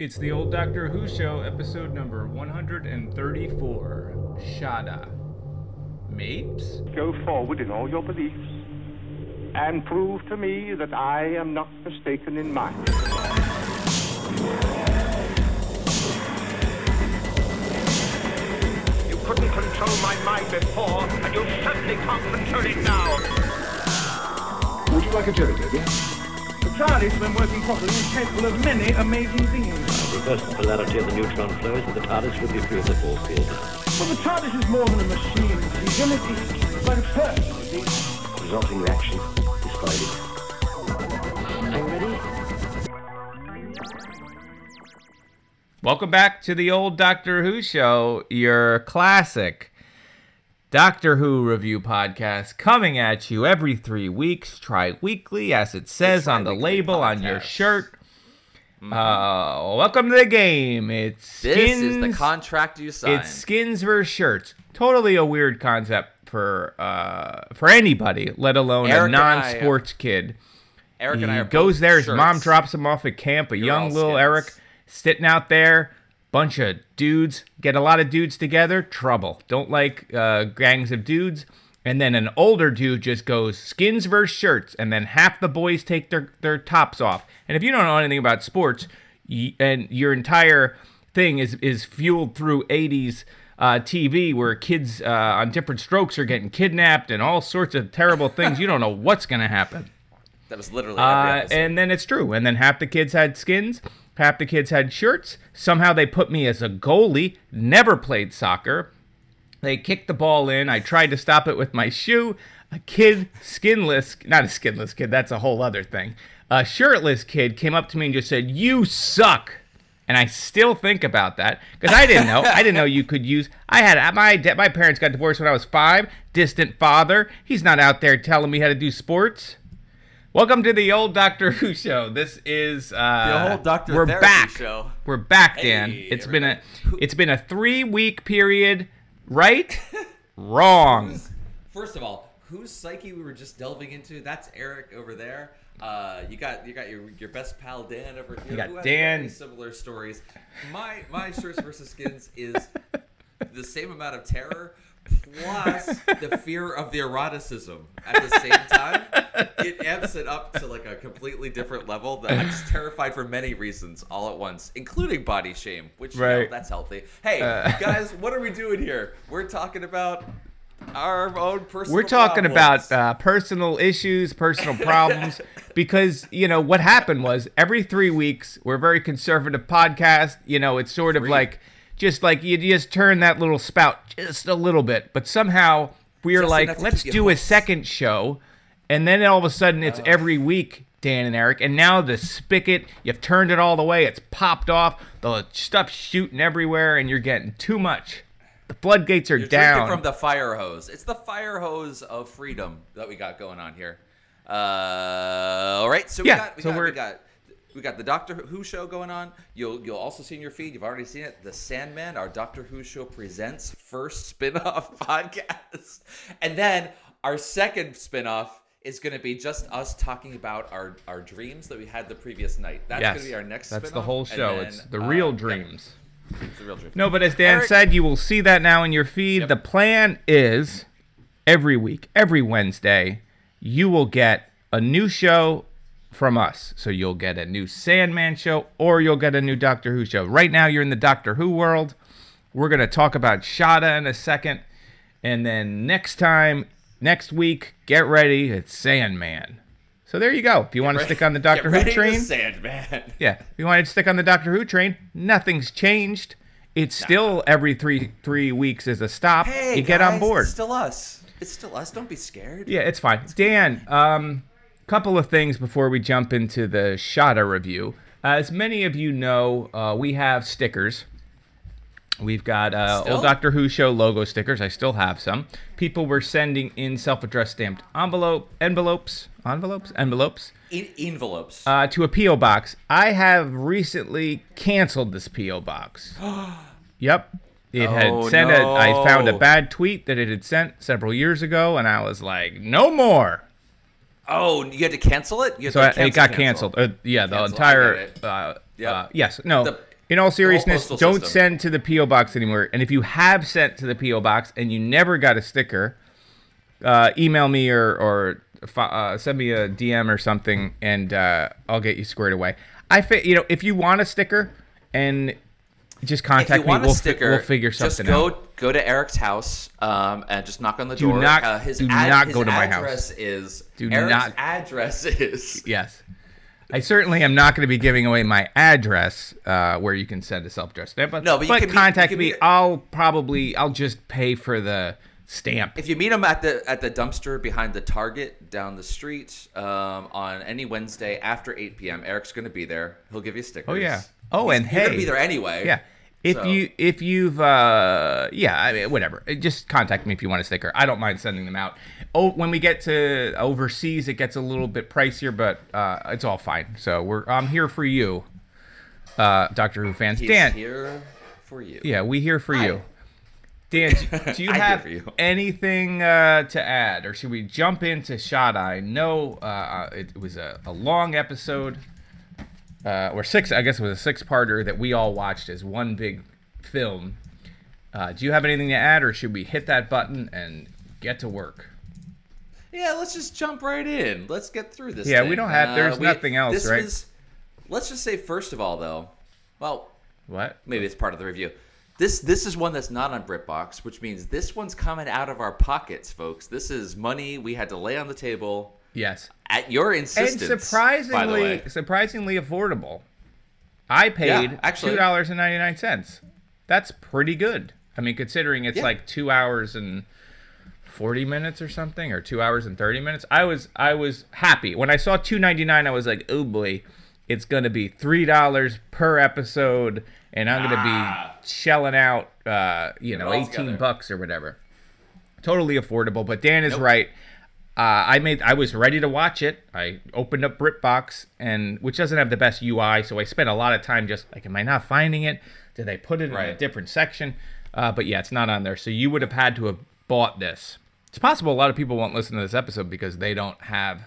It's the old Doctor Who show, episode number 134, Shada. Mates? Go forward in all your beliefs and prove to me that I am not mistaken in mine. You couldn't control my mind before, and you certainly can't control it now. Would you like a jelly, Debbie? The TARDIS, when working properly, is capable of many amazing things. Reverse the polarity of the neutron flows, and the TARDIS will be free of the force field. Well, the TARDIS is more than a machine. It's unity, like a person, you see. Resulting reaction, despite it. Are you ready? Welcome back to the old Doctor Who show, your classic Doctor Who review podcast coming at you every 3 weeks, tri-weekly, as it says on the label on your shirt. Welcome to the game. It's skins. This is the contract you signed. It's skins versus shirts. Totally a weird concept for anybody, let alone Eric a non-sports kid. Eric and I are goes there. His shirts. Mom drops him off at camp. You're young little skins. Eric sitting out there. Bunch of dudes, get a lot of dudes together, trouble. Don't like gangs of dudes. And then an older dude just goes skins versus shirts, and then half the boys take their tops off. And if you don't know anything about sports, and your entire thing is fueled through 80s TV where kids on different strokes are getting kidnapped and all sorts of terrible things, you don't know what's going to happen. That was literally every episode. And then it's true. And then half the kids had skins. Half the kids had shirts. Somehow they put me as a goalie. Never played soccer. They kicked the ball in. I tried to stop it with my shoe. A kid, skinless, not a skinless kid, that's a whole other thing. A shirtless kid came up to me and just said, "You suck." And I still think about that because I didn't know. I didn't know you could use. I had my parents got divorced when I was 5. Distant father. He's not out there telling me how to do sports. Welcome to the old Doctor Who show. This is the old Doctor Who show. We're back, Dan. Hey, it's been a 3-week period, right? Wrong. First of all, whose psyche we were just delving into? That's Eric over there. You got your best pal Dan over here. You got who Dan. Has very similar stories. My shirts versus skins is the same amount of terror. Plus the fear of the eroticism at the same time. It amps it up to like a completely different level that I'm just terrified for many reasons all at once, including body shame, which right. You know, that's healthy. Hey, guys, what are we doing here? We're talking about our own personal problems. Personal issues, personal problems, because, you know, what happened was every 3 weeks, we're a very conservative podcast. You know, it's sort of like... Just like you just turn that little spout just a little bit. But somehow we're just like, let's do a second show. And then all of a sudden it's every week, Dan and Eric. And now the spigot, you've turned it all the way. It's popped off. The stuff's shooting everywhere and you're getting too much. The floodgates are down. You're drinking from the fire hose. It's the fire hose of freedom that we got going on here. All right. So we got the Doctor Who show going on. You'll also see in your feed, you've already seen it, The Sandman, our Doctor Who show presents first spin-off podcast. And then our second spin-off is going to be just us talking about our dreams that we had the previous night. That's going to be our next spin-off. That's the whole show. Then, it's the real dreams. Yeah. It's the real dreams. No, but as Dan said, you will see that now in your feed. Yep. The plan is every week, every Wednesday, you will get a new show from us. So you'll get a new Sandman show or you'll get a new Doctor Who show. Right now you're in the Doctor Who world. We're going to talk about Shada in a second. And then next week, get ready. It's Sandman. So there you go. If you want to stick on the Doctor Who train. Sandman. Yeah. If you want to stick on the Doctor Who train, nothing's changed. It's still every three weeks is a stop. Hey, you guys, get on board. It's still us. Don't be scared. Yeah, it's fine. Dan, couple of things before we jump into the Shada review. As many of you know, we have stickers. We've got old Doctor Who show logo stickers. I still have some. People were sending in self-addressed stamped envelopes to a P.O. box. I have recently canceled this P.O. box. Yep. It had sent I found a bad tweet that it had sent several years ago, and I was like, no more. Oh, you had to cancel it? You had so to it got canceled. Yeah, the cancel. Entire... Yep. Yes. No. In all seriousness, don't send to the P.O. Box anymore. And if you have sent to the P.O. Box and you never got a sticker, email me or send me a DM or something, and I'll get you squared away. If you want a sticker, and just contact me, we'll figure something out. Just go to Eric's house and just knock on the door. Eric's address is... Yes. I certainly am not going to be giving away my address where you can send a self-addressed stamp. But you can contact me. I'll just pay for the stamp. If you meet him at the dumpster behind the Target down the street on any Wednesday after 8 p.m., Eric's going to be there. He'll give you stickers. Oh yeah. Oh, and you're going to be there anyway. Yeah. Whatever. Just contact me if you want a sticker. I don't mind sending them out. Oh, when we get to overseas, it gets a little bit pricier, but it's all fine. So I'm here for you, Doctor Who fans. Dan, here for you. Yeah, we here for you. Dan, do you have anything to add, or should we jump into Shada? I know it was a long episode. It was a six-parter that we all watched as one big film. Do you have anything to add, or should we hit that button and get to work? Yeah, let's just jump right in. Let's get through this. Yeah, thing. We don't have. There's nothing else, this right? Let's just say first of all, though. Well, what? Maybe it's part of the review. This is one that's not on BritBox, which means this one's coming out of our pockets, folks. This is money we had to lay on the table. Yes. At your insistence, and surprisingly affordable. I paid $2.99. That's pretty good. I mean, considering it's like 2 hours and 40 minutes or something, or 2 hours and 30 minutes. I was happy. When I saw $2.99, I was like, oh boy, it's going to be $3 per episode, and I'm going to be shelling out, $18 or whatever. Totally affordable, but Dan is right. I was ready to watch it. I opened up BritBox, which doesn't have the best UI, so I spent a lot of time just like, am I not finding it? Did I put it in a different section? But yeah, it's not on there. So you would have had to have bought this. It's possible a lot of people won't listen to this episode because they don't have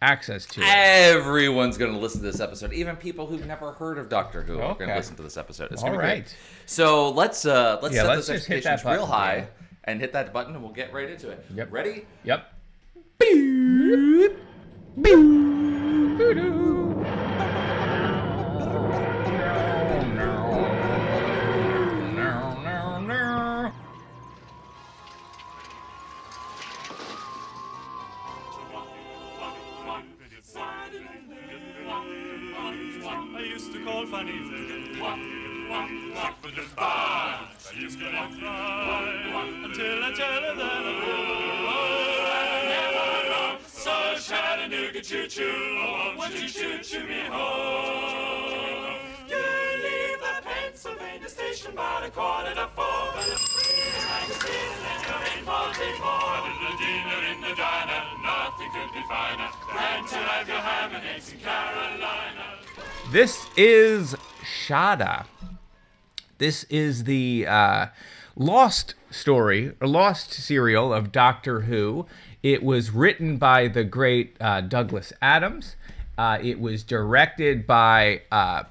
access to it. Everyone's going to listen to this episode. Even people who've never heard of Doctor Who are going to listen to this episode. It's going to be great. So let's set those expectations real high and hit that button, and we'll get right into it. Yep. Ready? Yep. Beep. Beep. No. I used to call funny but it's bad. I used to not cry until I tell her that Chattanooga choo-choo, won't you choo-choo me home? You leave the Pennsylvania station by the 3:45, but the freedom is like a sin, and you're in Baltimore. And the dinner in the diner, nothing could be finer than to have your ham and eggs in Carolina. This is Shada. This is the lost story, or lost serial of Doctor Who. It was written by the great Douglas Adams. It was directed by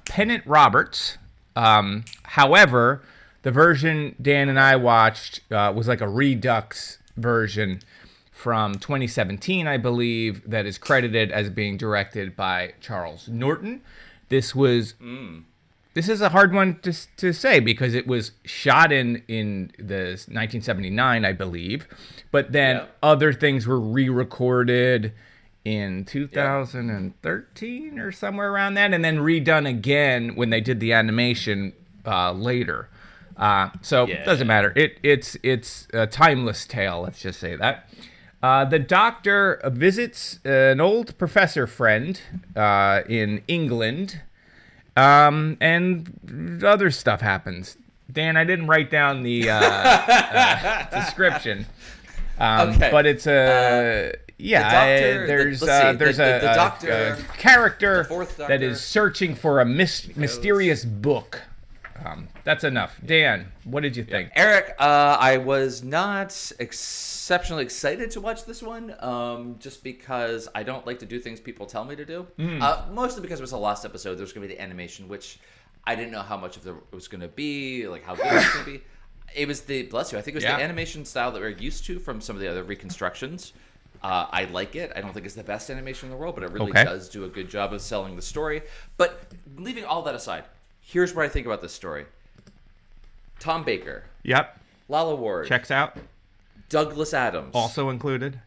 Pennant Roberts. However, the version Dan and I watched was like a redux version from 2017, I believe, that is credited as being directed by Charles Norton. This is a hard one to say because it was shot in the 1979, I believe, but then other things were re-recorded in 2013 or somewhere around that, and then redone again when they did the animation later. So it doesn't matter. It's a timeless tale, let's just say that. The doctor visits an old professor friend in England. And other stuff happens. Dan, I didn't write down the description, but it's a there's a character that is searching for a mysterious book That's enough. Dan, what did you think? Yeah. Eric, I was not exceptionally excited to watch this one, just because I don't like to do things people tell me to do. Mostly because it was a lost episode. There was going to be the animation, which I didn't know how much of it was going to be, like how good it was going to be. It was the, bless you, I think it was the animation style that we're used to from some of the other reconstructions. I like it. I don't think it's the best animation in the world, but it really does do a good job of selling the story. But leaving all that aside, here's what I think about this story. Tom Baker. Yep. Lala Ward. Checks out. Douglas Adams. Also included.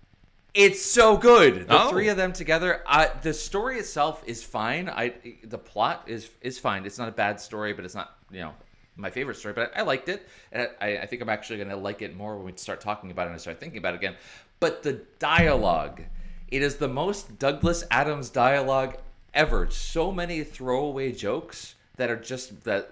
It's so good. The three of them together. The story itself is fine. The plot is fine. It's not a bad story, but it's not, you know, my favorite story. But I liked it. And I think I'm actually going to like it more when we start talking about it and I start thinking about it again. But the dialogue, it is the most Douglas Adams dialogue ever. So many throwaway jokes that are just that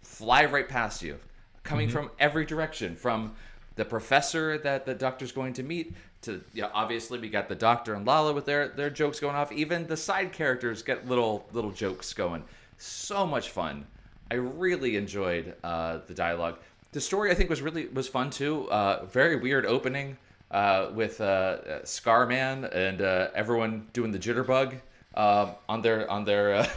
fly right past you, coming from every direction, from the professor that the doctor's going to meet to, you know, obviously we got the doctor and Lala with their jokes going off. Even the side characters get little jokes going. So much fun. I really enjoyed the dialogue. The story I think was fun too. Very weird opening with Scarman and everyone doing the jitterbug on their I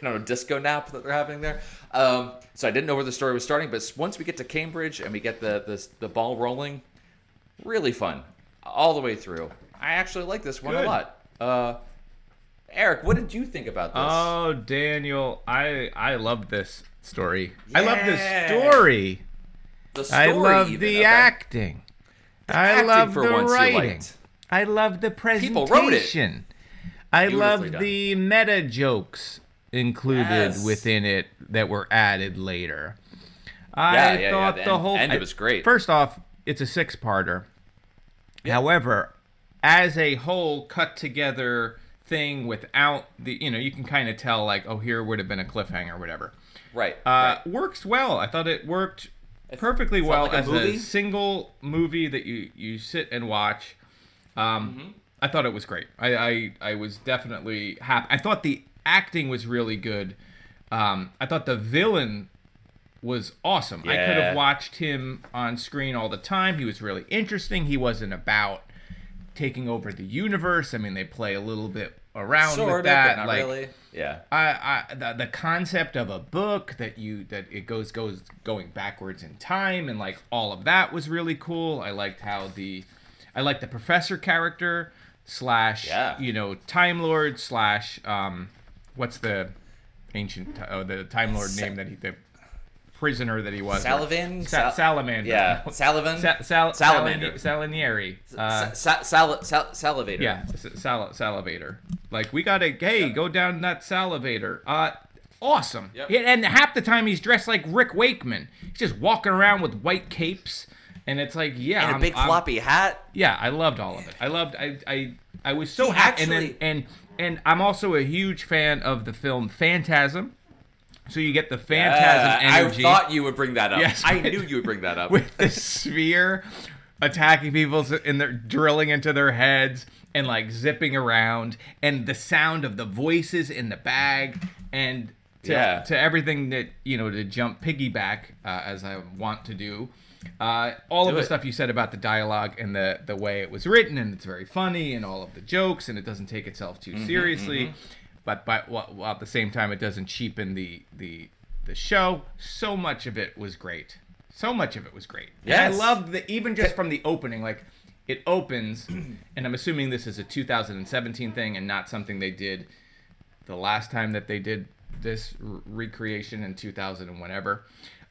don't know, disco nap that they're having there. So I didn't know where the story was starting, but once we get to Cambridge and we get the ball rolling, really fun all the way through. I actually like this one a lot. Eric, what did you think about this? Oh, Daniel, I love this story. Yeah. I love this story. The story. I love the acting. I love the writing. I love the presentation. People wrote it. I love the meta jokes included within it that were added later. I thought the whole end was great. First off, it's a six-parter. Yeah. However, as a whole cut together thing without the, you know, you can kind of tell like, oh, here would have been a cliffhanger or whatever. Right. Works well. I thought it worked perfectly well like as a single movie that you sit and watch. I thought it was great. I was definitely happy. I thought the acting was really good. I thought the villain was awesome. Yeah. I could have watched him on screen all the time. He was really interesting. He wasn't about taking over the universe. I mean, they play a little bit around with that. But not really. Yeah. The concept of a book that it goes going backwards in time and like all of that was really cool. I liked how I liked the professor character / you know, Time Lord / what's the ancient the Time Lord name that the prisoner that he was? Salyavin? Salamander. Yeah. Salyavin? Salamander. Salinieri. Salivator. Yeah. Salivator. Like, we gotta, go down that salivator. Awesome. Yep. And half the time he's dressed like Rick Wakeman. He's just walking around with white capes. And it's like, and a big floppy hat. Yeah, I loved all of it. I was so happy. And I'm also a huge fan of the film Phantasm. So you get the Phantasm energy. I thought you would bring that up. Yes, I knew you would bring that up. With the sphere attacking people and they're drilling into their heads and like zipping around and the sound of the voices in the bag and to everything that, you know, to jump piggyback as I want to do. All of the stuff you said about the dialogue and the way it was written, and it's very funny, and all of the jokes, and it doesn't take itself too seriously, but at the same time, it doesn't cheapen the show. So much of it was great. Yes. And I loved that even just from the opening, like it opens, and I'm assuming this is a 2017 thing and not something they did the last time that they did this recreation in 2000 and whatever.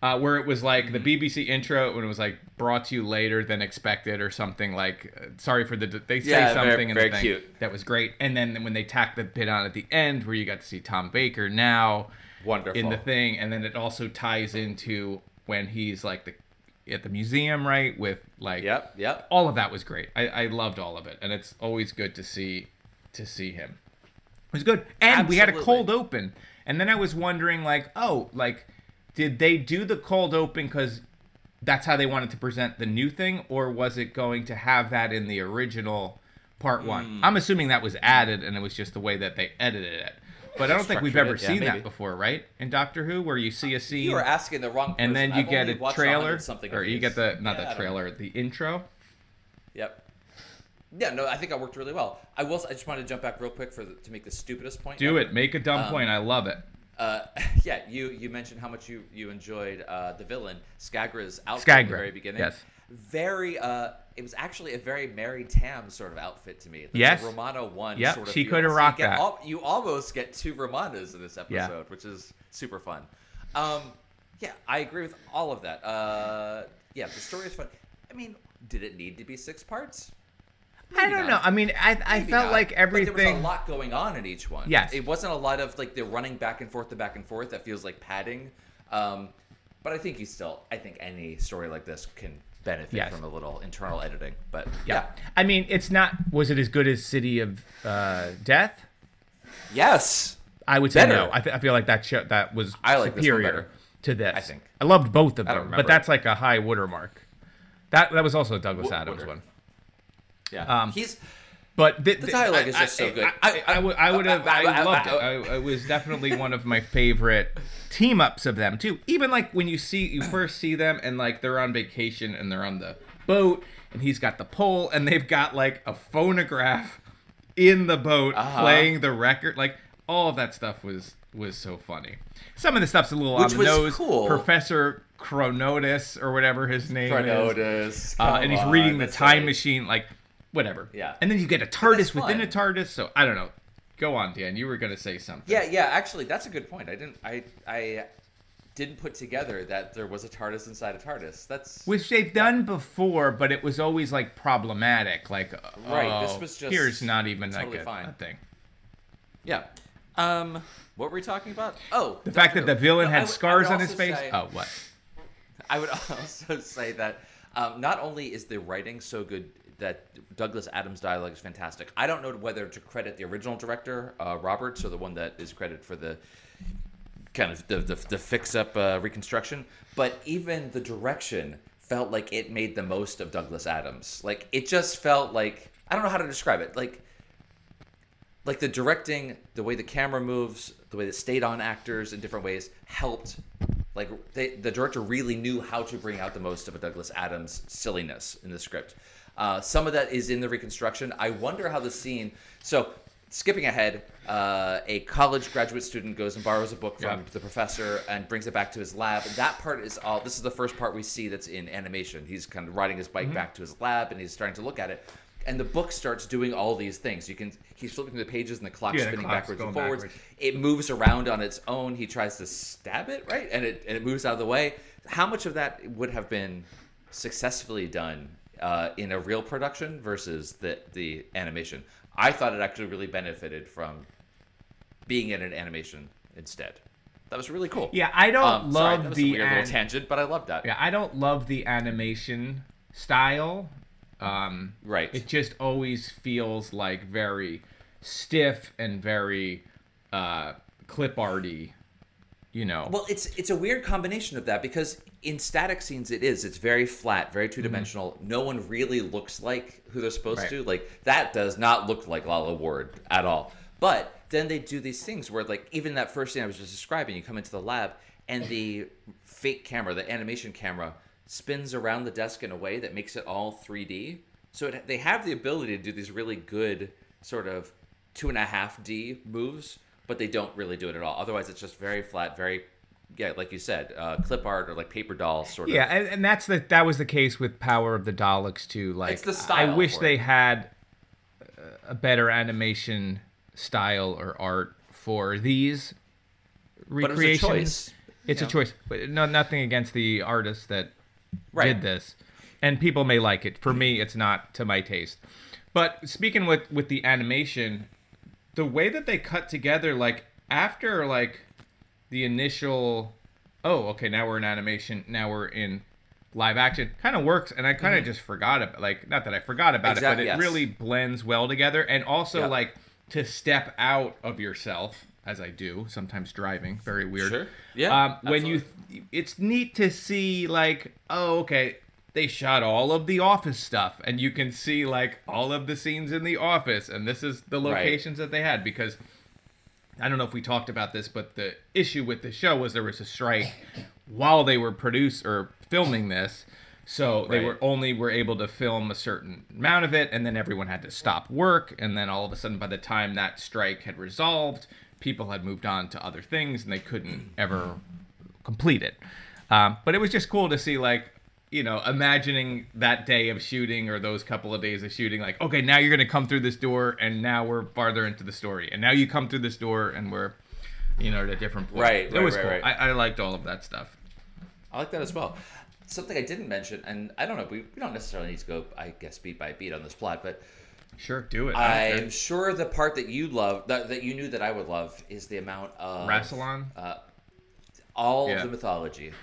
Where it was like the BBC intro when it was like brought to you later than expected or something like sorry for the they say something very, very cute. That was great, and then when they tacked the bit on at the end where you got to see Tom Baker now wonderful in the thing, and then it also ties into when he's like at the museum right with like yep all of that was great. I loved all of it, and it's always good to see him. It was good, and we had a cold open, and then I was wondering like did they do the cold open because that's how they wanted to present the new thing, or was it going to have that in the original part one? I'm assuming that was added, and it was just the way that they edited it. But I don't think we've ever seen that before, right? In Doctor Who, where you see a scene. You are asking the wrong person. And then you get a trailer, or you get the the intro. Yep. Yeah, no, I think I worked really well. I just wanted to jump back real quick to make the stupidest point. Do it. Make a dumb point. I love it. Yeah, you mentioned how much you enjoyed the villain Skagra's outfit at the very beginning. Yes. It was actually a very Mary Tam sort of outfit to me. That's yes. Romana one yep. sort of. She could have rocked that. You almost get two Romanas in this episode, yeah. which is super fun. Yeah, I agree with all of that. Yeah, the story is fun. I mean, did it need to be 6 parts? Maybe I don't know. I mean, I felt like everything. There was a lot going on in each one. Yes. It wasn't a lot of like the running back and forth that feels like padding. But I think any story like this can benefit yes. from a little internal editing. But yeah. I mean, was it as good as City of Death? Yes. I would say better. No. I feel like that was superior to this. I think. I loved both of them, but that's like a high watermark. That was also a Douglas Adams one. Yeah, the dialogue is just so good. I loved it. It was definitely one of my favorite team ups of them too. Even like when you first see them and like they're on vacation and they're on the boat and he's got the pole and they've got like a phonograph in the boat playing the record. Like all of that stuff was so funny. Some of the stuff's a little on the nose. Cool. Professor Chronotis or whatever his name is. Chronotis, and he's reading the time machine like. Whatever. Yeah. And then you get a TARDIS within a TARDIS, so I don't know. Go on, Dan. You were going to say something. Yeah, actually, that's a good point. I didn't put together that there was a TARDIS inside a TARDIS. Which they've done before, but it was always like problematic, like this was just here's not even totally like a thing. Yeah. What were we talking about? Oh, the fact that the villain had scars on his face. I would also say that not only is the writing so good that Douglas Adams' dialogue is fantastic. I don't know whether to credit the original director, Roberts, or the one that is credited for the kind of the fix-up reconstruction, but even the direction felt like it made the most of Douglas Adams. Like, it just felt like, I don't know how to describe it. Like the directing, the way the camera moves, the way it stayed on actors in different ways helped. Like, the director really knew how to bring out the most of a Douglas Adams silliness in the script. Some of that is in the reconstruction. I wonder how the scene... So, skipping ahead, a college graduate student goes and borrows a book from the professor and brings it back to his lab. That part is all... This is the first part we see that's in animation. He's kind of riding his bike back to his lab, and he's starting to look at it. And the book starts doing all these things. He's flipping through the pages, and the clock's spinning backwards and forwards. It moves around on its own. He tries to stab it, right? And it moves out of the way. How much of that would have been successfully done... in a real production versus the animation? I thought it actually really benefited from being in an animation instead. That was really cool. Yeah, I don't love that was a weird little tangent, but I loved that. Yeah, I don't love the animation style. Right. It just always feels like very stiff and very clip arty. You know. Well, it's a weird combination of that because in static scenes it's very flat, very two-dimensional. Mm-hmm. No one really looks like who they're supposed to. Like that does not look like Lala Ward at all. But then they do these things where like even that first scene I was just describing, you come into the lab and the fake camera, the animation camera spins around the desk in a way that makes it all 3D. So they have the ability to do these really good sort of 2.5D moves. But they don't really do it at all. Otherwise, it's just very flat, very, like you said, clip art or like paper doll sort of. Yeah, and that was the case with Power of the Daleks too. Like, it's the style. I wish they had a better animation style or art for these recreations. But it's a choice. But no, nothing against the artists that did this, and people may like it. For me, it's not to my taste. But speaking with the animation. The way that they cut together, like, after, like, the initial, now we're in animation, now we're in live action, kind of works, and I kind of just forgot about, like, not that I forgot about it, but it really blends well together, and also, like, to step out of yourself, as I do, sometimes driving, very weird. Sure, yeah, when it's neat to see, like, they shot all of the office stuff, and you can see like all of the scenes in the office, and this is the locations that they had because I don't know if we talked about this, but the issue with the show was there was a strike while they were filming this. So they were only able to film a certain amount of it, and then everyone had to stop work. And then all of a sudden, by the time that strike had resolved, people had moved on to other things, and they couldn't ever complete it. But it was just cool to see, like, you know, imagining that day of shooting or those couple of days of shooting, like, okay, now you're going to come through this door, and now we're farther into the story. And now you come through this door, and we're, you know, at a different point. Right, it was cool. Right. I liked all of that stuff. I like that as well. Something I didn't mention, and I don't know, we don't necessarily need to go, I guess, beat by beat on this plot, but sure, do it. I'm sure the part that you love, that you knew that I would love, is the amount of Rassilon, all the mythology,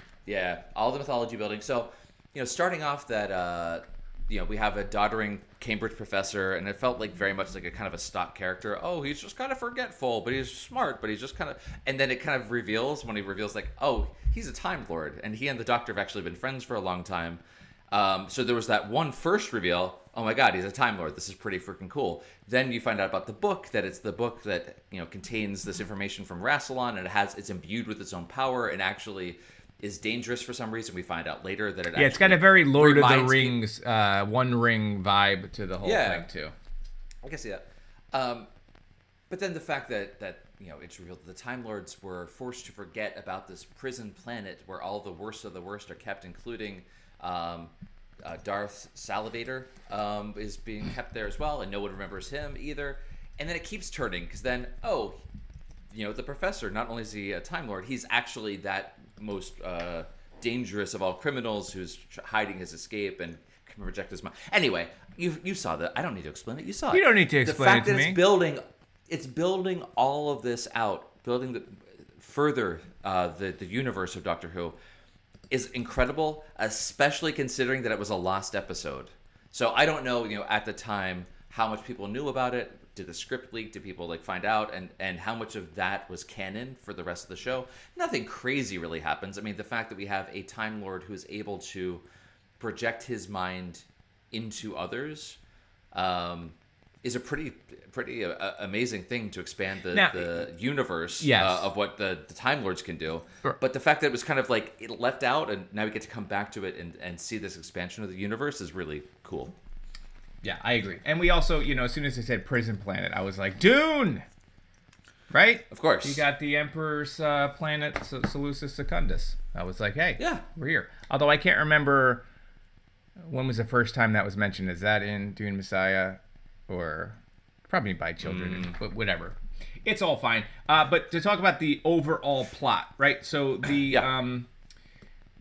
all the mythology building. So, you know, starting off that, you know, we have a doddering Cambridge professor, and it felt like very much like a kind of a stock character. Oh, he's just kind of forgetful, but he's smart, but he's just kind of... And then it kind of reveals, when he reveals, like, oh, he's a Time Lord, and he and the Doctor have actually been friends for a long time. So there was that one first reveal, oh my God, he's a Time Lord, this is pretty freaking cool. Then you find out about the book, that it's the book that, you know, contains this information from Rassilon, and it's imbued with its own power, and actually... is dangerous for some reason. We find out later that it it's got a very Lord of the Rings, One Ring vibe to the whole thing too. I guess but then the fact that you know, it's revealed that the Time Lords were forced to forget about this prison planet where all the worst of the worst are kept, including Darth Salivator is being kept there as well, and no one remembers him either. And then it keeps turning because then you know, the professor, not only is he a Time Lord, he's actually that most dangerous of all criminals who's hiding his escape and can reject his mind. Anyway, you saw that. I don't need to explain it. You saw it. You don't need to explain it to me. The fact that it's building all of this out, building the universe of Doctor Who is incredible, especially considering that it was a lost episode. So I don't know, you know, at the time how much people knew about it. Did the script leak? Did people like find out? And how much of that was canon for the rest of the show? Nothing crazy really happens. I mean, the fact that we have a Time Lord who is able to project his mind into others is a pretty amazing thing to expand the universe of what the Time Lords can do. Sure. But the fact that it was kind of like it left out, and now we get to come back to it and see this expansion of the universe is really cool. Yeah, I agree. And we also, you know, as soon as they said prison planet, I was like, Dune! Right? Of course. You got the Emperor's planet, Seleucus Secundus. I was like, hey, we're here. Although I can't remember when was the first time that was mentioned. Is that in Dune Messiah? Or probably by children, but whatever. It's all fine. But to talk about the overall plot, right? So the,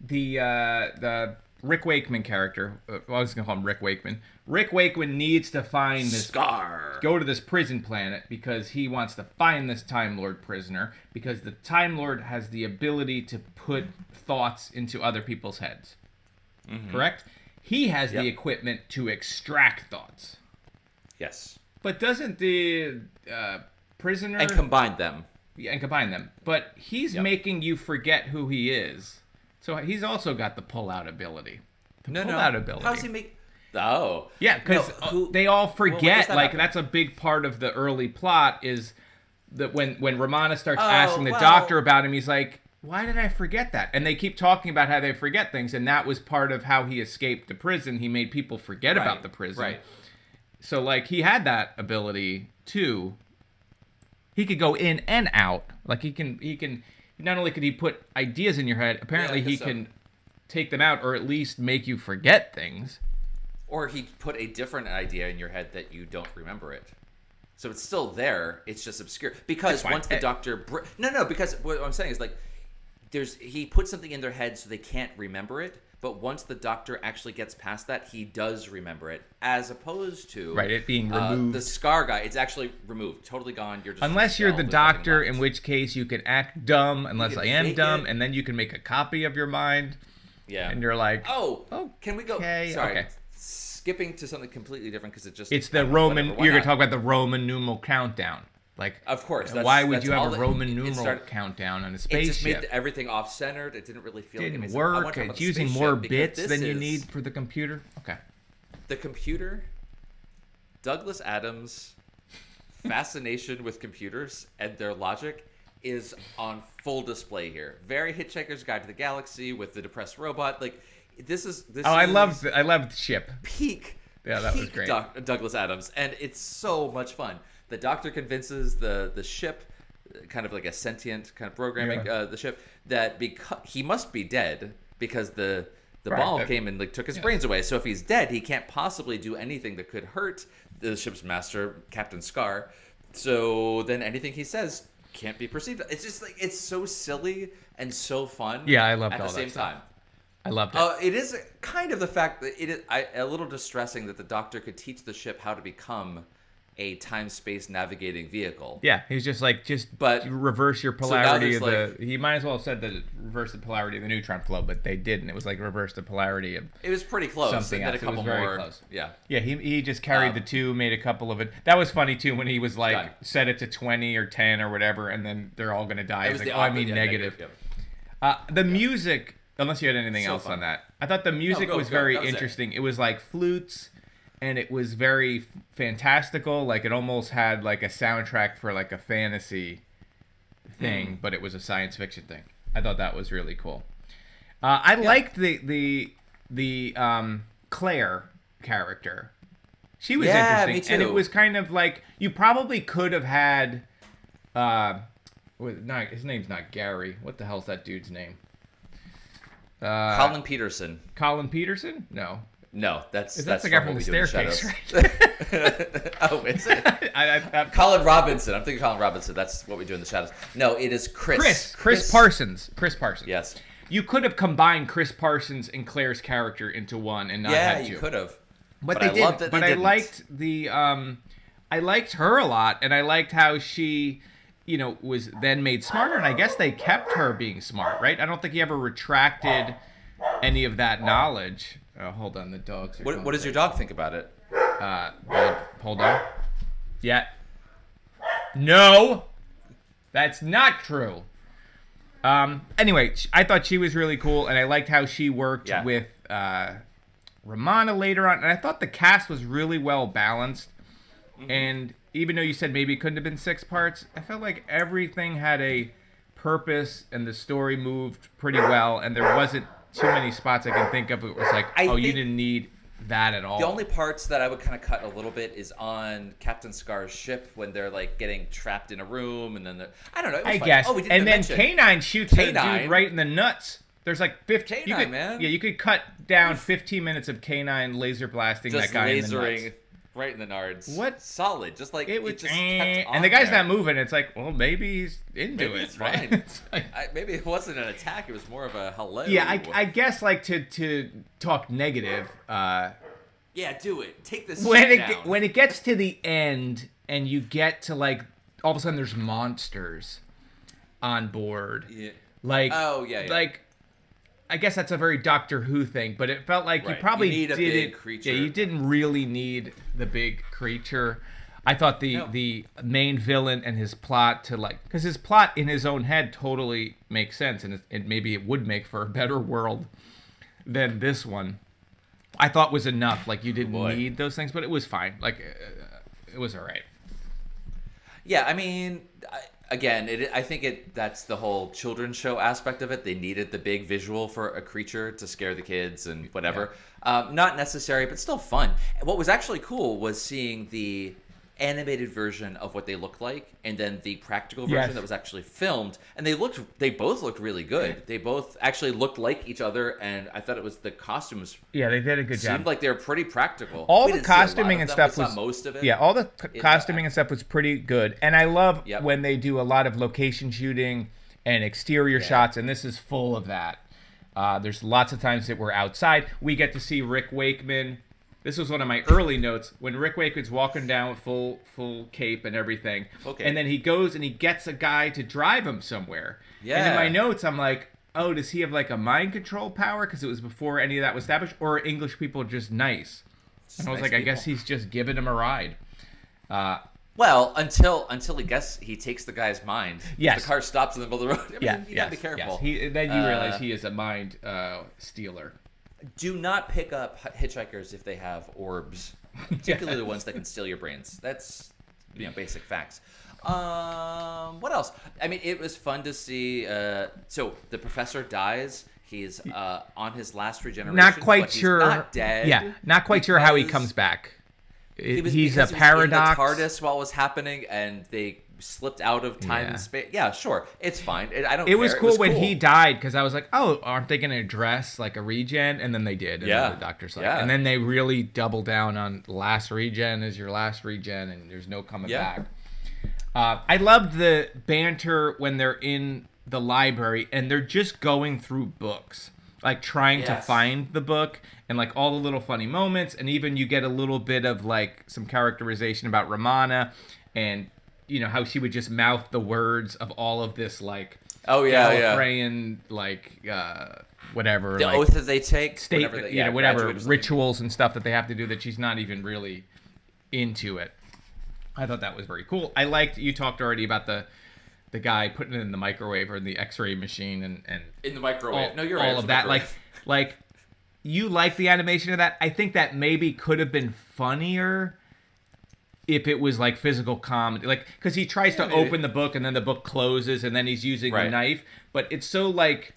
the Rick Wakeman character, I was going to call him Rick Wakeman. Rick Wakeman needs to find this Scar. Go to this prison planet because he wants to find this Time Lord prisoner because the Time Lord has the ability to put thoughts into other people's heads. Mm-hmm. Correct? He has the equipment to extract thoughts. Yes. But doesn't the prisoner... And combine them. Yeah, and combine them. But he's making you forget who he is. So he's also got the pull-out ability. How does he make... Oh. Yeah, because they all forget. Well, like, happen? That's a big part of the early plot is that when Romana starts asking the doctor about him, he's like, why did I forget that? And they keep talking about how they forget things, and that was part of how he escaped the prison. He made people forget about the prison. Right. So, like, he had that ability, too. He could go in and out. Like, he can... Not only could he put ideas in your head, apparently he can take them out or at least make you forget things. Or he put a different idea in your head that you don't remember it. So it's still there. It's just obscure. Because once the doctor... because what I'm saying is like he puts something in their head so they can't remember it. But once the doctor actually gets past that, he does remember it, as opposed to it being removed. The Scar guy, it's actually removed, totally gone. You're just unless you're the doctor, in which case you can act dumb. Unless I am dumb, and then you can make a copy of your mind. Yeah, and you're like, oh, can we go? Okay. Skipping to something completely different because it's the Roman. You're gonna talk about the Roman numeral countdown. Like, of course. Why would you have a Roman numeral countdown on a spaceship? It just made everything off-centered. It didn't really feel like it didn't work. It's using more bits than you need for the computer. Okay. The computer, Douglas Adams, fascination with computers and their logic is on full display here. Very Hitchhiker's Guide to the Galaxy with the depressed robot. Like this. I loved Ship. Peak. Yeah, that was great. Douglas Adams, and it's so much fun. The Doctor convinces the ship, kind of like a sentient kind of programming, the ship, that because he must be dead because the bomb came and like took his brains away. So if he's dead, he can't possibly do anything that could hurt the ship's master, Captain Scar. So then anything he says can't be perceived. It's just like, it's so silly and so fun. Yeah, I loved all that stuff. At the same time. I loved it. It is kind of the fact that it is a little distressing that the Doctor could teach the ship how to become a time-space navigating vehicle. Yeah, he's just like, reverse your polarity. So he might as well have said that reverse the polarity of the neutron flow, but they didn't. It was like reverse the polarity of it was pretty close. Something else. It was very close. Yeah. Yeah, he just carried the two, made a couple of it. That was funny, too, when he was like, set it to 20 or 10 or whatever, and then they're all going to die. He's like, negative. The music, unless you had anything else on that. I thought the music was very interesting. It was like flutes. And it was very fantastical. Like it almost had like a soundtrack for like a fantasy thing, but it was a science fiction thing. I thought that was really cool. I liked the Claire character. She was interesting, me too. And it was kind of like you probably could have had. His name's not Gary. What the hell's that dude's name? Colin Peterson. Colin Peterson? No, that's the guy from the staircase, right? Oh, is it? Colin Robinson. I'm thinking Colin Robinson. That's what we do in the shadows. No, it is Chris. Chris Parsons. Chris Parsons. Yes. You could have combined Chris Parsons and Claire's character into one and not had two. Yeah, you could have. But they didn't. But I liked I liked her a lot, and I liked how she, was then made smarter, and I guess they kept her being smart, right? I don't think he ever retracted any of that knowledge. Oh, hold on. The dogs. What does your dog think about it? Hold on. Yeah. No, that's not true. Anyway, I thought she was really cool, and I liked how she worked with Romana later on. And I thought the cast was really well balanced. Mm-hmm. And even though you said maybe it couldn't have been six parts, I felt like everything had a purpose, and the story moved pretty well, and there wasn't too many spots I can think of. It was like, you didn't need that at all. The only parts that I would kind of cut a little bit is on Captain Scar's ship when they're like getting trapped in a room, and then I don't know. It was guess. Oh, we didn't mention. Then K-9 shoots the dude right in the nuts. There's like 15. K-9, man. Yeah, you could cut down 15 minutes of K-9 laser blasting that guy in the nuts. Right in the nards. What? Solid. Just like it just kept on. And the guy's not moving. It's like, well, maybe he's into it, right? It's like, maybe it wasn't an attack. It was more of a hello. Yeah, I guess like to talk negative. Yeah, do it. Take this shit down. When it gets to the end and you get to like all of a sudden there's monsters on board. Yeah. Like like I guess that's a very Doctor Who thing, but it felt like you probably you didn't really need the big creature. I thought the main villain and his plot to like, because his plot in his own head totally makes sense, and maybe it would make for a better world than this one. I thought was enough. Like you didn't need those things, but it was fine. Like it was all right. Yeah, I mean. That's the whole children's show aspect of it. They needed the big visual for a creature to scare the kids and whatever. Yeah. Not necessary, but still fun. What was actually cool was seeing the animated version of what they looked like, and then the practical version that was actually filmed. And they both looked really good. They both actually looked like each other, and I thought it was the costumes. Yeah, they did a good job. Seemed like they were pretty practical. All the costuming and stuff was most of it. Yeah, all the costuming and stuff was pretty good. And I love when they do a lot of location shooting and exterior shots, and this is full of that. There's lots of times that we're outside. We get to see Rick Wakeman. This was one of my early notes when Rick Wakeman's walking down with full cape and everything. Okay. And then he goes and he gets a guy to drive him somewhere. Yeah. And in my notes, I'm like, oh, does he have like a mind control power? Because it was before any of that was established. Or are English people just nice? And I was nice I guess he's just giving him a ride. Well, until he takes the guy's mind. Yes. The car stops in the middle of the road. I mean, you gotta be careful. Yes. Then you realize he is a mind stealer. Do not pick up hitchhikers if they have orbs, particularly the ones that can steal your brains. That's you know, basic facts. What else? I mean, it was fun to see. So the professor dies. He's on his last regeneration. Not quite but sure. He's not dead. Yeah, not quite sure how he comes back. He's a paradox. He was in the TARDIS while it was happening, and they slipped out of time and space. Yeah, sure, it's fine. It was cool when he died, because I was like, oh, aren't they going to address like a regen? And then they did. And then the doctor's like, and then they really double down on last regen is your last regen, and there's no coming back. I loved the banter when they're in the library and they're just going through books, like trying to find the book, and like all the little funny moments. And even you get a little bit of like some characterization about Romana, and you know how she would just mouth the words of all of this, like Gallifreyan, like whatever, the oath that they take, whatever rituals and stuff that they have to do, that she's not even really into it. I thought that was very cool. I liked, you talked already about the guy putting it in the microwave or in the X-ray machine and in the microwave. All, no, you're all right. All of that, like you like the animation of that. I think that maybe could have been funnier if it was like physical comedy, like because he tries to open the book and then the book closes and then he's using the knife, but it's so like.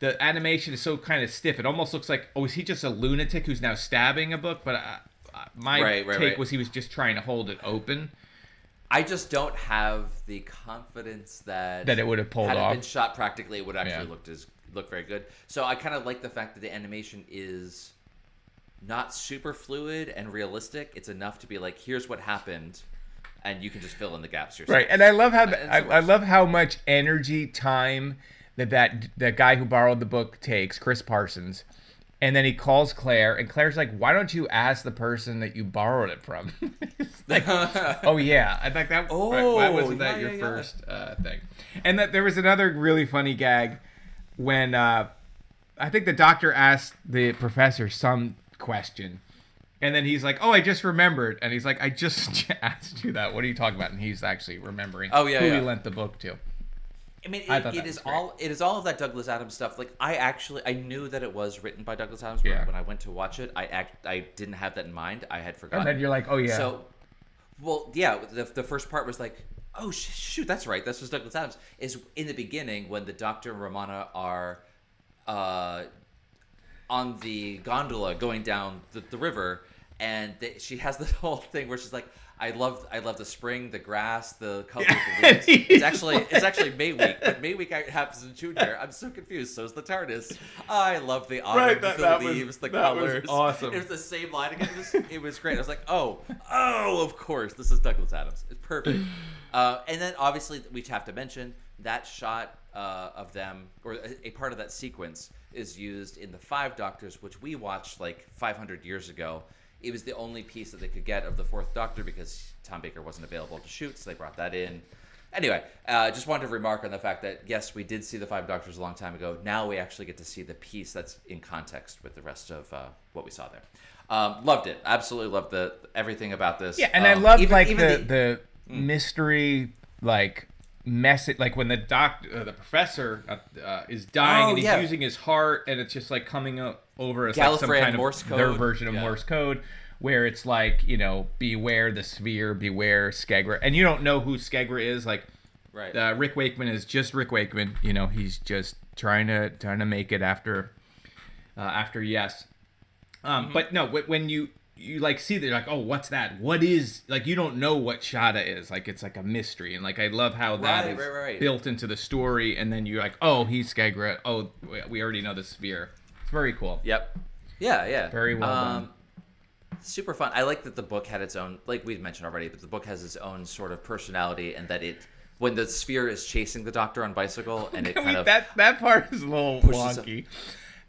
The animation is so kind of stiff. It almost looks like, oh, is he just a lunatic who's now stabbing a book? But my take was he was just trying to hold it open. I just don't have the confidence that it would have pulled off. Had it been shot practically, it would actually look very good. So I kind of like the fact that the animation is not super fluid and realistic. It's enough to be like, here's what happened, and you can just fill in the gaps yourself. Right, and I love how I love how much energy, time that the guy who borrowed the book takes, Chris Parsons. And then he calls Claire, and Claire's like, why don't you ask the person that you borrowed it from? Like, oh, yeah. I think that. Oh, why wasn't that your first thing? And that there was another really funny gag when I think the doctor asked the professor some question. And then he's like, oh, I just remembered. And he's like, I just asked you that. What are you talking about? And he's actually remembering who he lent the book to. I mean, it is all of that Douglas Adams stuff. Like, I knew that it was written by Douglas Adams, but when I went to watch it, I didn't have that in mind. I had forgotten. And then you're like, oh, yeah. So, well, yeah, the first part was like, oh, shoot, that's right. That's just Douglas Adams. Is in the beginning when the Doctor and Romana are on the gondola going down the river, and she has this whole thing where she's like, I love the spring, the grass, the color of the leaves. It's actually May week, but May week happens in June here. I'm so confused. So is the TARDIS. I love the autumn, the leaves, the colors. Was awesome. It was the same line again. It was great. I was like, oh, of course, this is Douglas Adams. It's perfect. And then obviously we have to mention that shot of them, or a part of that sequence, is used in The Five Doctors, which we watched like 500 years ago. It was the only piece that they could get of the Fourth Doctor because Tom Baker wasn't available to shoot, so they brought that in. Anyway, just wanted to remark on the fact that, yes, we did see The Five Doctors a long time ago. Now we actually get to see the piece that's in context with the rest of what we saw there. Loved it. Absolutely loved everything about this. Yeah, and I loved the mystery, like, message. Like when the professor is dying and he's using his heart, and it's just like coming up over as like some kind of Morse code. Their version of Morse code, where it's like, you know, beware the sphere, beware Skagra, and you don't know who Skagra is. Like, right? Rick Wakeman is just Rick Wakeman. You know, he's just trying to make it after yes. But no, when you like see that, you're like, oh, what's that? What is, like, you don't know what Shada is. Like, it's like a mystery. And like, I love how that is built into the story. And then you're like, oh, he's Skagra. Oh, we already know the sphere. It's very cool. Yep. Yeah, yeah. Very well done. Super fun. I like that the book had its own, like we've mentioned already, but the book has its own sort of personality, and that it, when the sphere is chasing the doctor on bicycle, and it that part is a little wonky.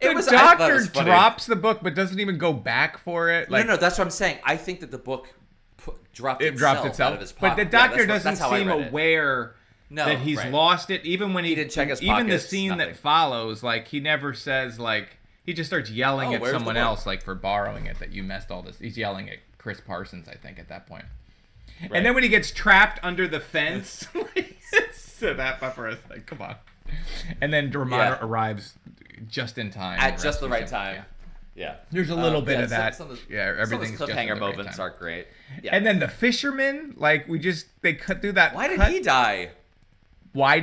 The doctor drops the book, but doesn't even go back for it. Like, no, that's what I'm saying. I think that the book dropped itself out of his pocket. But the doctor doesn't seem aware that he's lost it. Even when he didn't check his pockets, even the scene that follows, like, he never says, like, he just starts yelling at someone else, like, for borrowing it, that you messed all this. He's yelling at Chris Parsons, I think, at that point. Right. And then when he gets trapped under the fence, so that buffer is like, come on. And then Romana arrives just in time. At just the right time. Yeah. Yeah. There's a little bit of that. Everything's just cliffhanger moments are great. Yeah. And then the fisherman, like they cut through that. Why did he die? Why?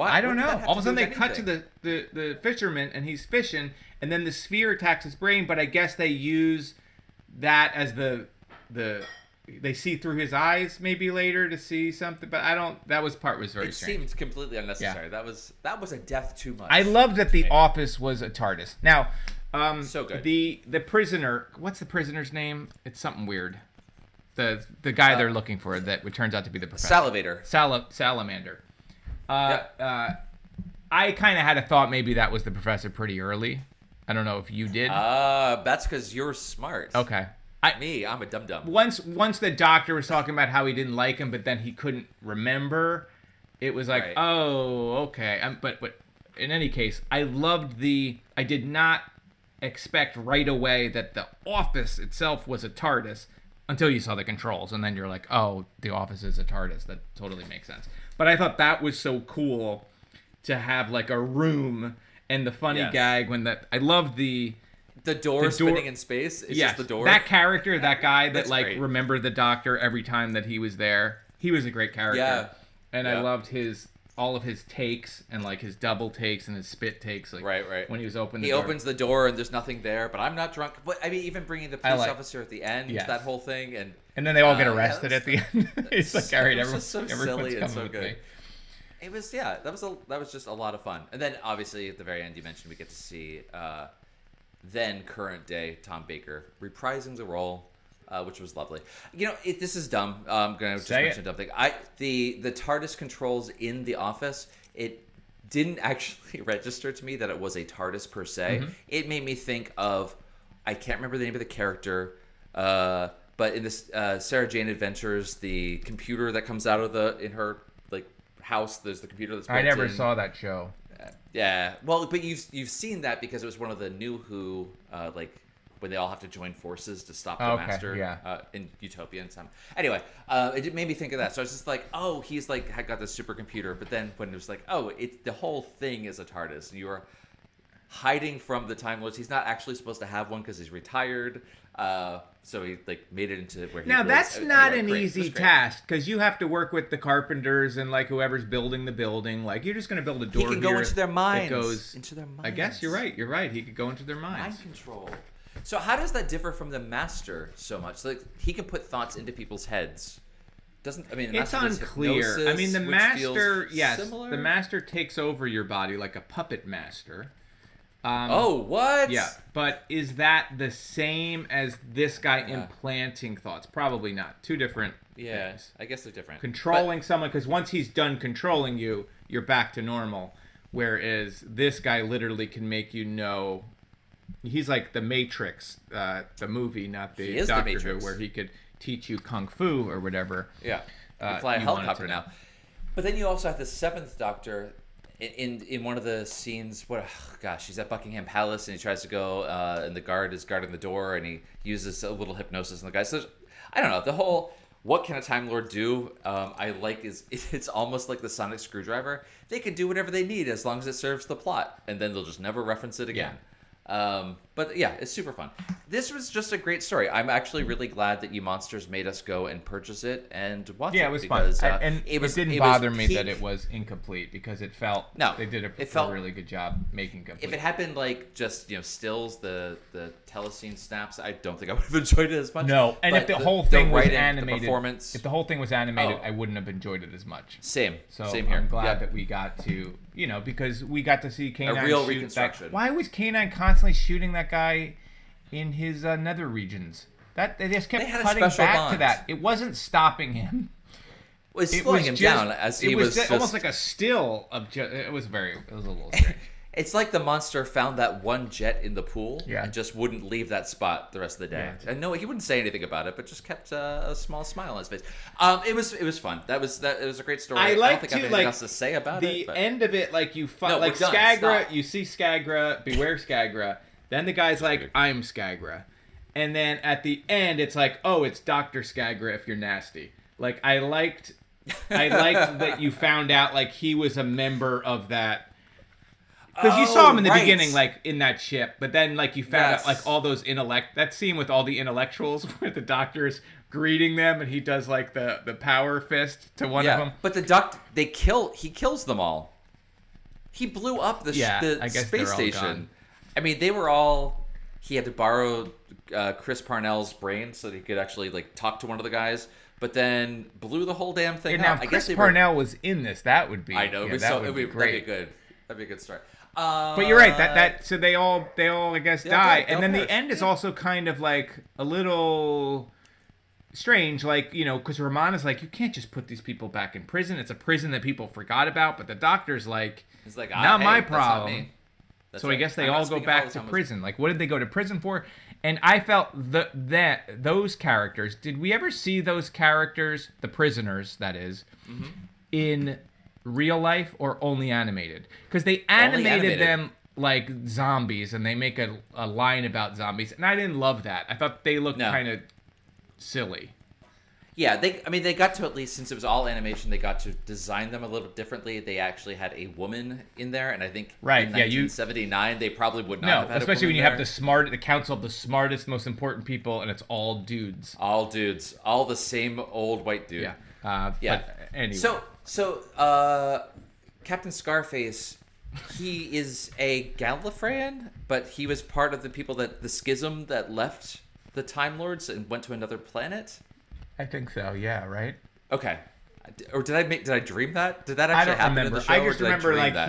I don't know. All of a sudden they cut to the fisherman and he's fishing, and then the sphere attacks his brain, but I guess they use that as the they see through his eyes maybe later to see something, but I don't. That part was very strange. It seemed completely unnecessary. Yeah. That was a death too much. I loved that the office was a TARDIS. Now, so good. The prisoner. What's the prisoner's name? It's something weird. The guy they're looking for that turns out to be the professor. Salamander. I kind of had a thought maybe that was the professor pretty early. I don't know if you did. That's because you're smart. Okay. I'm a dum-dum. Once the doctor was talking about how he didn't like him, but then he couldn't remember, it was like, right. Oh, okay. But in any case, I did not expect right away that the office itself was a TARDIS. Until you saw the controls, and then you're like, oh, the office is a TARDIS. That totally makes sense. But I thought that was so cool to have, like, a room and the funny gag when that... I love the door spinning in space. It's just the door. That character, that guy that, like, great. Remembered the doctor every time that he was there. He was a great character. Yeah. And I loved all of his takes and, like, his double takes and his spit takes. Like, right. When he was opening the door. He opens the door and there's nothing there, but I'm not drunk. But, I mean, even bringing the police officer at the end, that whole thing. And then they all get arrested at the end. It's like, all right, everyone's so silly and so good. It was, that was just a lot of fun. And then, obviously, at the very end, you mentioned we get to see then current day Tom Baker reprising the role. Which was lovely. You know, this is dumb. I'm going to just mention a dumb thing. The TARDIS controls in the office, it didn't actually register to me that it was a TARDIS per se. Mm-hmm. It made me think of, I can't remember the name of the character, but in this Sarah Jane Adventures, the computer that comes out of her like house, there's the computer that's built in. I never saw that show. Yeah. Well, but you've seen that because it was one of the New Who when they all have to join forces to stop the master in Utopia and some. Anyway, it made me think of that. So I was just like, oh, he's like had got this supercomputer. But then when it was like, oh, the whole thing is a TARDIS. And you are hiding from the Time Lords. He's not actually supposed to have one because he's retired. So he like made it into where he now lives. That's not an easy task because you have to work with the carpenters and like whoever's building the building. Like you're just going to build a door. He can go into their minds. I guess you're right. He could go into their minds. Mind control. So how does that differ from the master so much? Like he can put thoughts into people's heads. It's unclear. Hypnosis, the master, similar? The master takes over your body like a puppet master. What? Yeah, but is that the same as this guy implanting thoughts? Probably not. Two different things. I guess they're different. Controlling someone, because once he's done controlling you, you're back to normal. Whereas this guy literally can make you know. He's like the Matrix, the movie, not the Doctor Who, where he could teach you kung fu or whatever. Yeah, you fly a helicopter now. But then you also have the seventh Doctor in one of the scenes. He's at Buckingham Palace and he tries to go, and the guard is guarding the door, and he uses a little hypnosis on the guy. So I don't know the whole. What can a Time Lord do? It's almost like the sonic screwdriver. They can do whatever they need as long as it serves the plot, and then they'll just never reference it again. Yeah. It's super fun. This was just a great story. I'm actually really glad that you monsters made us go and purchase it and watch it. Yeah, it was fun. It didn't bother me that it was incomplete because it felt they did a really good job making complete. If it happened like just stills, the telescene snaps, I don't think I would have enjoyed it as much. No, and if the whole thing was animated, I wouldn't have enjoyed it as much. Same. So same here. I'm glad that we got to because we got to see K-9 a real reconstruction. Why was K-9 constantly shooting that guy in his nether regions? That they just kept cutting back to that. It wasn't stopping him. It was slowing him down as he was just almost like a still of. It was a little strange. It's like the monster found that one jet in the pool and just wouldn't leave that spot the rest of the day. Yeah. And no, he wouldn't say anything about it, but just kept a small smile on his face. It was fun. It was a great story. I don't think I have anything else to say about it. The end of it, Skagra. Stop. You see Skagra. Beware Skagra. Then the guy's like, I'm Skagra. And then at the end, it's like, oh, it's Dr. Skagra if you're nasty. Like I liked that you found out like he was a member of that. Because you saw him in the beginning, like, in that ship, but then, like, you found out, like, all those that scene with all the intellectuals where the doctor's greeting them and he does, like, the power fist to one of them. But the he kills them all. He blew up the space station. Gone. I mean, they were all, he had to borrow Chris Parnell's brain so that he could actually, like, talk to one of the guys. But then blew the whole damn thing up. Now, Chris Parnell was in this. That would be... I know. Yeah, that would be great. That'd be good. That'd be a good start. But you're right. So they all, I guess, die. And then the end is also kind of, like, a little strange. Like, you know, because Romana's like, you can't just put these people back in prison. It's a prison that people forgot about. But the doctor's like, not my problem. So I guess they all go back to prison. Like, what did they go to prison for? And I felt that those characters, did we ever see those characters, the prisoners, that is, mm-hmm. in real life or only animated? Because they animated them like zombies, and they make a line about zombies, and I didn't love that. I thought they looked kind of silly. Yeah, they got to, at least since it was all animation, they got to design them a little differently. They actually had a woman in there, and I think in 1979, they probably would not have had a woman. Especially when you have the council of the smartest, most important people, and it's all dudes. All dudes. All the same old white dude. Yeah. But anyway. So, Captain Scarface, he is a Gallifreyan, but he was part of the people the schism that left the Time Lords and went to another planet. I think so. Yeah. Right. Okay. Or did I dream that? Did that actually happen in the show? I just remember it's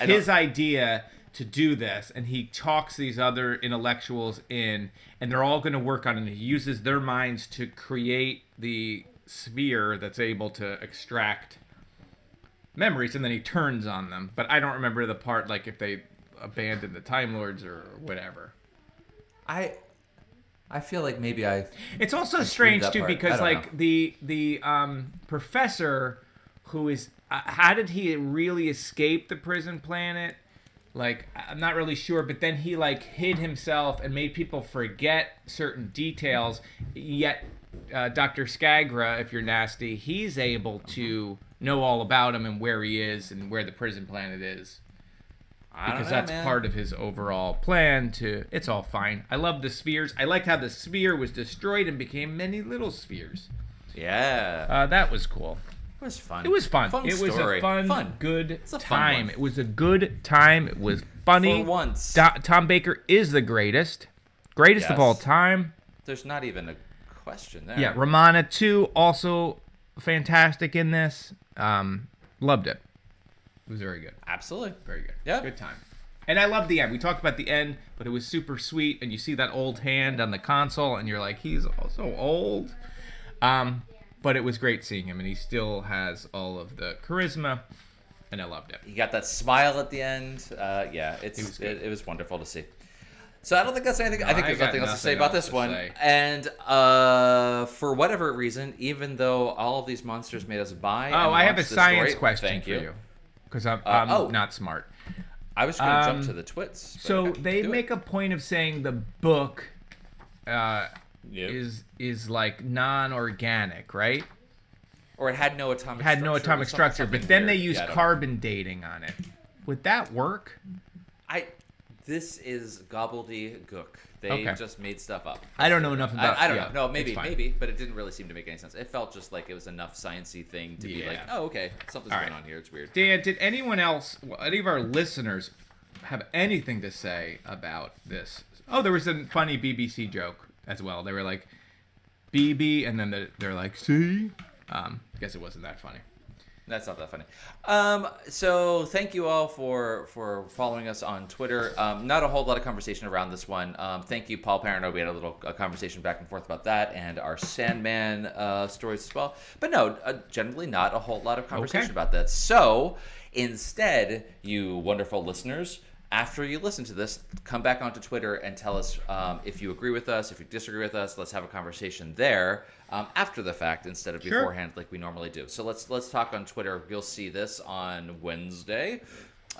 his idea to do this, and he talks these other intellectuals in, and they're all going to work on it. And he uses their minds to create the sphere that's able to extract memories, and then he turns on them. But I don't remember the part like if they abandoned the Time Lords or whatever. I feel like maybe I... It's also strange, too, because, like, the professor who is... how did he really escape the prison planet? Like, I'm not really sure, but then he, like, hid himself and made people forget certain details, yet Dr. Skagra, if you're nasty, he's able to know all about him and where he is and where the prison planet is. Because that's part of his overall plan to... It's all fine. I love the spheres. I liked how the sphere was destroyed and became many little spheres. Yeah. That was cool. It was fun. It was a fun, good time. It was a good time. It was funny. For once. Tom Baker is the greatest. Greatest of all time. There's not even a question there. Yeah, Romana, too, also fantastic in this. Loved it. It was very good. Absolutely. Very good. Yeah. Good time. And I love the end. We talked about the end, but it was super sweet. And you see that old hand on the console, and you're like, he's also old. But it was great seeing him, and he still has all of the charisma, and I loved it. He got that smile at the end. It was wonderful to see. So I don't think that's anything. No, I think there's nothing else to say about this one. And for whatever reason, even though all of these monsters made us buy... Oh, I have a science question for you. Because I'm not smart. I was going to jump to the twits. So they make a point of saying the book is like non-organic, right? Or it had no atomic structure. But then they used carbon dating on it. Would that work? This is gobbledygook. They just made stuff up. I don't know enough about it. I don't know. No, maybe, but it didn't really seem to make any sense. It felt just like it was enough sciencey thing to be like, oh, okay, something's going on here. It's weird. Dan, did anyone else, any of our listeners, have anything to say about this? Oh, there was a funny BBC joke as well. They were like, BB, and then they're like, see? I guess it wasn't that funny. That's not that funny. So thank you all for following us on Twitter. Not a whole lot of conversation around this one. Thank you, Paul Parano. We had a little conversation back and forth about that and our Sandman stories as well. But no, generally not a whole lot of conversation about that. So instead, you wonderful listeners, after you listen to this, come back onto Twitter and tell us if you agree with us, if you disagree with us. Let's have a conversation there after the fact instead of beforehand like we normally do. So let's talk on Twitter. You'll see this on Wednesday.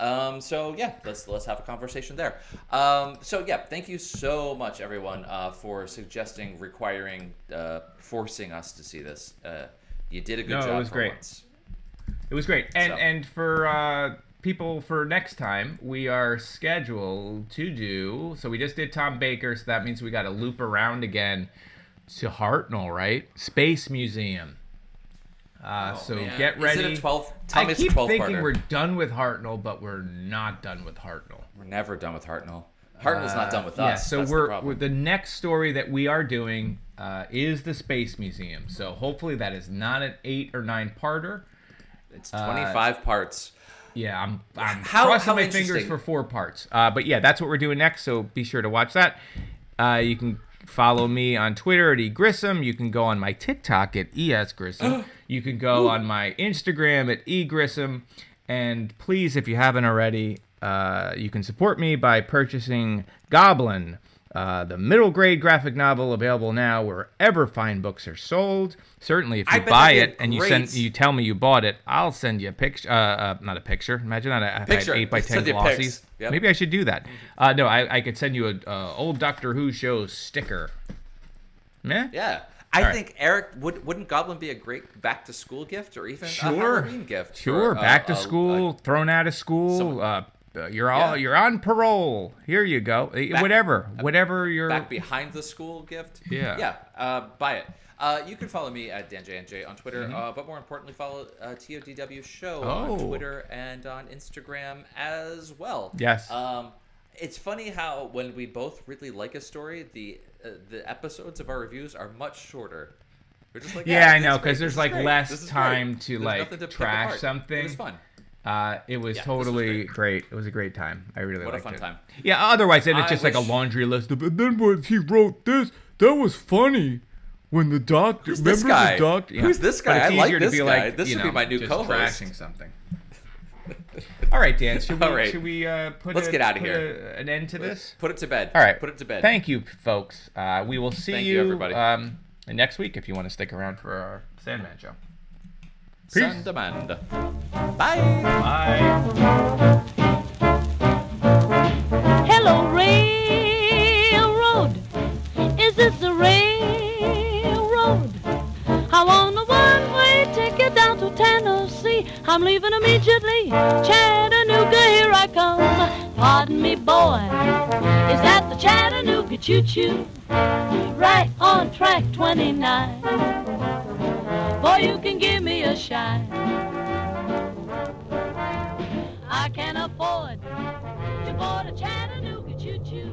Let's have a conversation there. Thank you so much, everyone, for suggesting, requiring, forcing us to see this. You did a good job. It was great. Once. It was great. And for... people for next time. We are scheduled to do... So we just did Tom Baker, so that means we got to loop around again to Hartnell, right? Space Museum. Get ready. Is it a 12? I keep thinking we're done with Hartnell, but we're not done with Hartnell. We're never done with Hartnell. Hartnell's not done with us. Yeah, so that's the next story that we are doing is the Space Museum. So hopefully that is not an 8 or 9-parter. It's 25 parts. Yeah, I'm crossing my fingers for 4 parts. But yeah, that's what we're doing next, so be sure to watch that. You can follow me on Twitter at eGrissom. You can go on my TikTok at ESGrissom. You can go on my Instagram at eGrissom. And please, if you haven't already, you can support me by purchasing Goblin, the middle grade graphic novel available now wherever fine books are sold. Certainly, if you buy it and you tell me you bought it, I'll send you a picture. Not a picture. Imagine that I had 8x10 glossies. Yep. Maybe I should do that. No, I could send you an old Doctor Who show sticker. Meh? Yeah. I think, Eric, wouldn't Goblin be a great back-to-school gift or even a Halloween gift? Sure, back-to-school, thrown out of school, you're on parole. Here you go. Whatever you're... Back behind the school gift? Yeah. Yeah, buy it. You can follow me at DanJNJ on Twitter, mm-hmm. But more importantly, follow TODW Show on Twitter and on Instagram as well. Yes. It's funny how when we both really like a story, the episodes of our reviews are much shorter. We're just like, I know, because there's like less time to like trash something. It was fun. It was totally great. It was a great time. I really liked it. What a fun time. Yeah, otherwise it's just like a laundry list of, and then when he wrote this, that was funny. When the doctor, who's this guy? I like this guy. This should be my new co-host. Trashing something. All right, Dan. Should we let's get out of here. An end to this? Put it to bed. All right. Put it to bed. Thank you, folks. We will see you everybody. Next week if you want to stick around for our Sandman show. Peace. Sandman. Bye. Bye. Hello, railroad. Is this the railroad? I want a one-way ticket down to Tennessee. I'm leaving immediately. Chattanooga, here I come. Pardon me, boy. Is that the Chattanooga choo-choo? Right on track 29. Boy, you can give me a shine. I can't afford to board a Chattanooga choo-choo.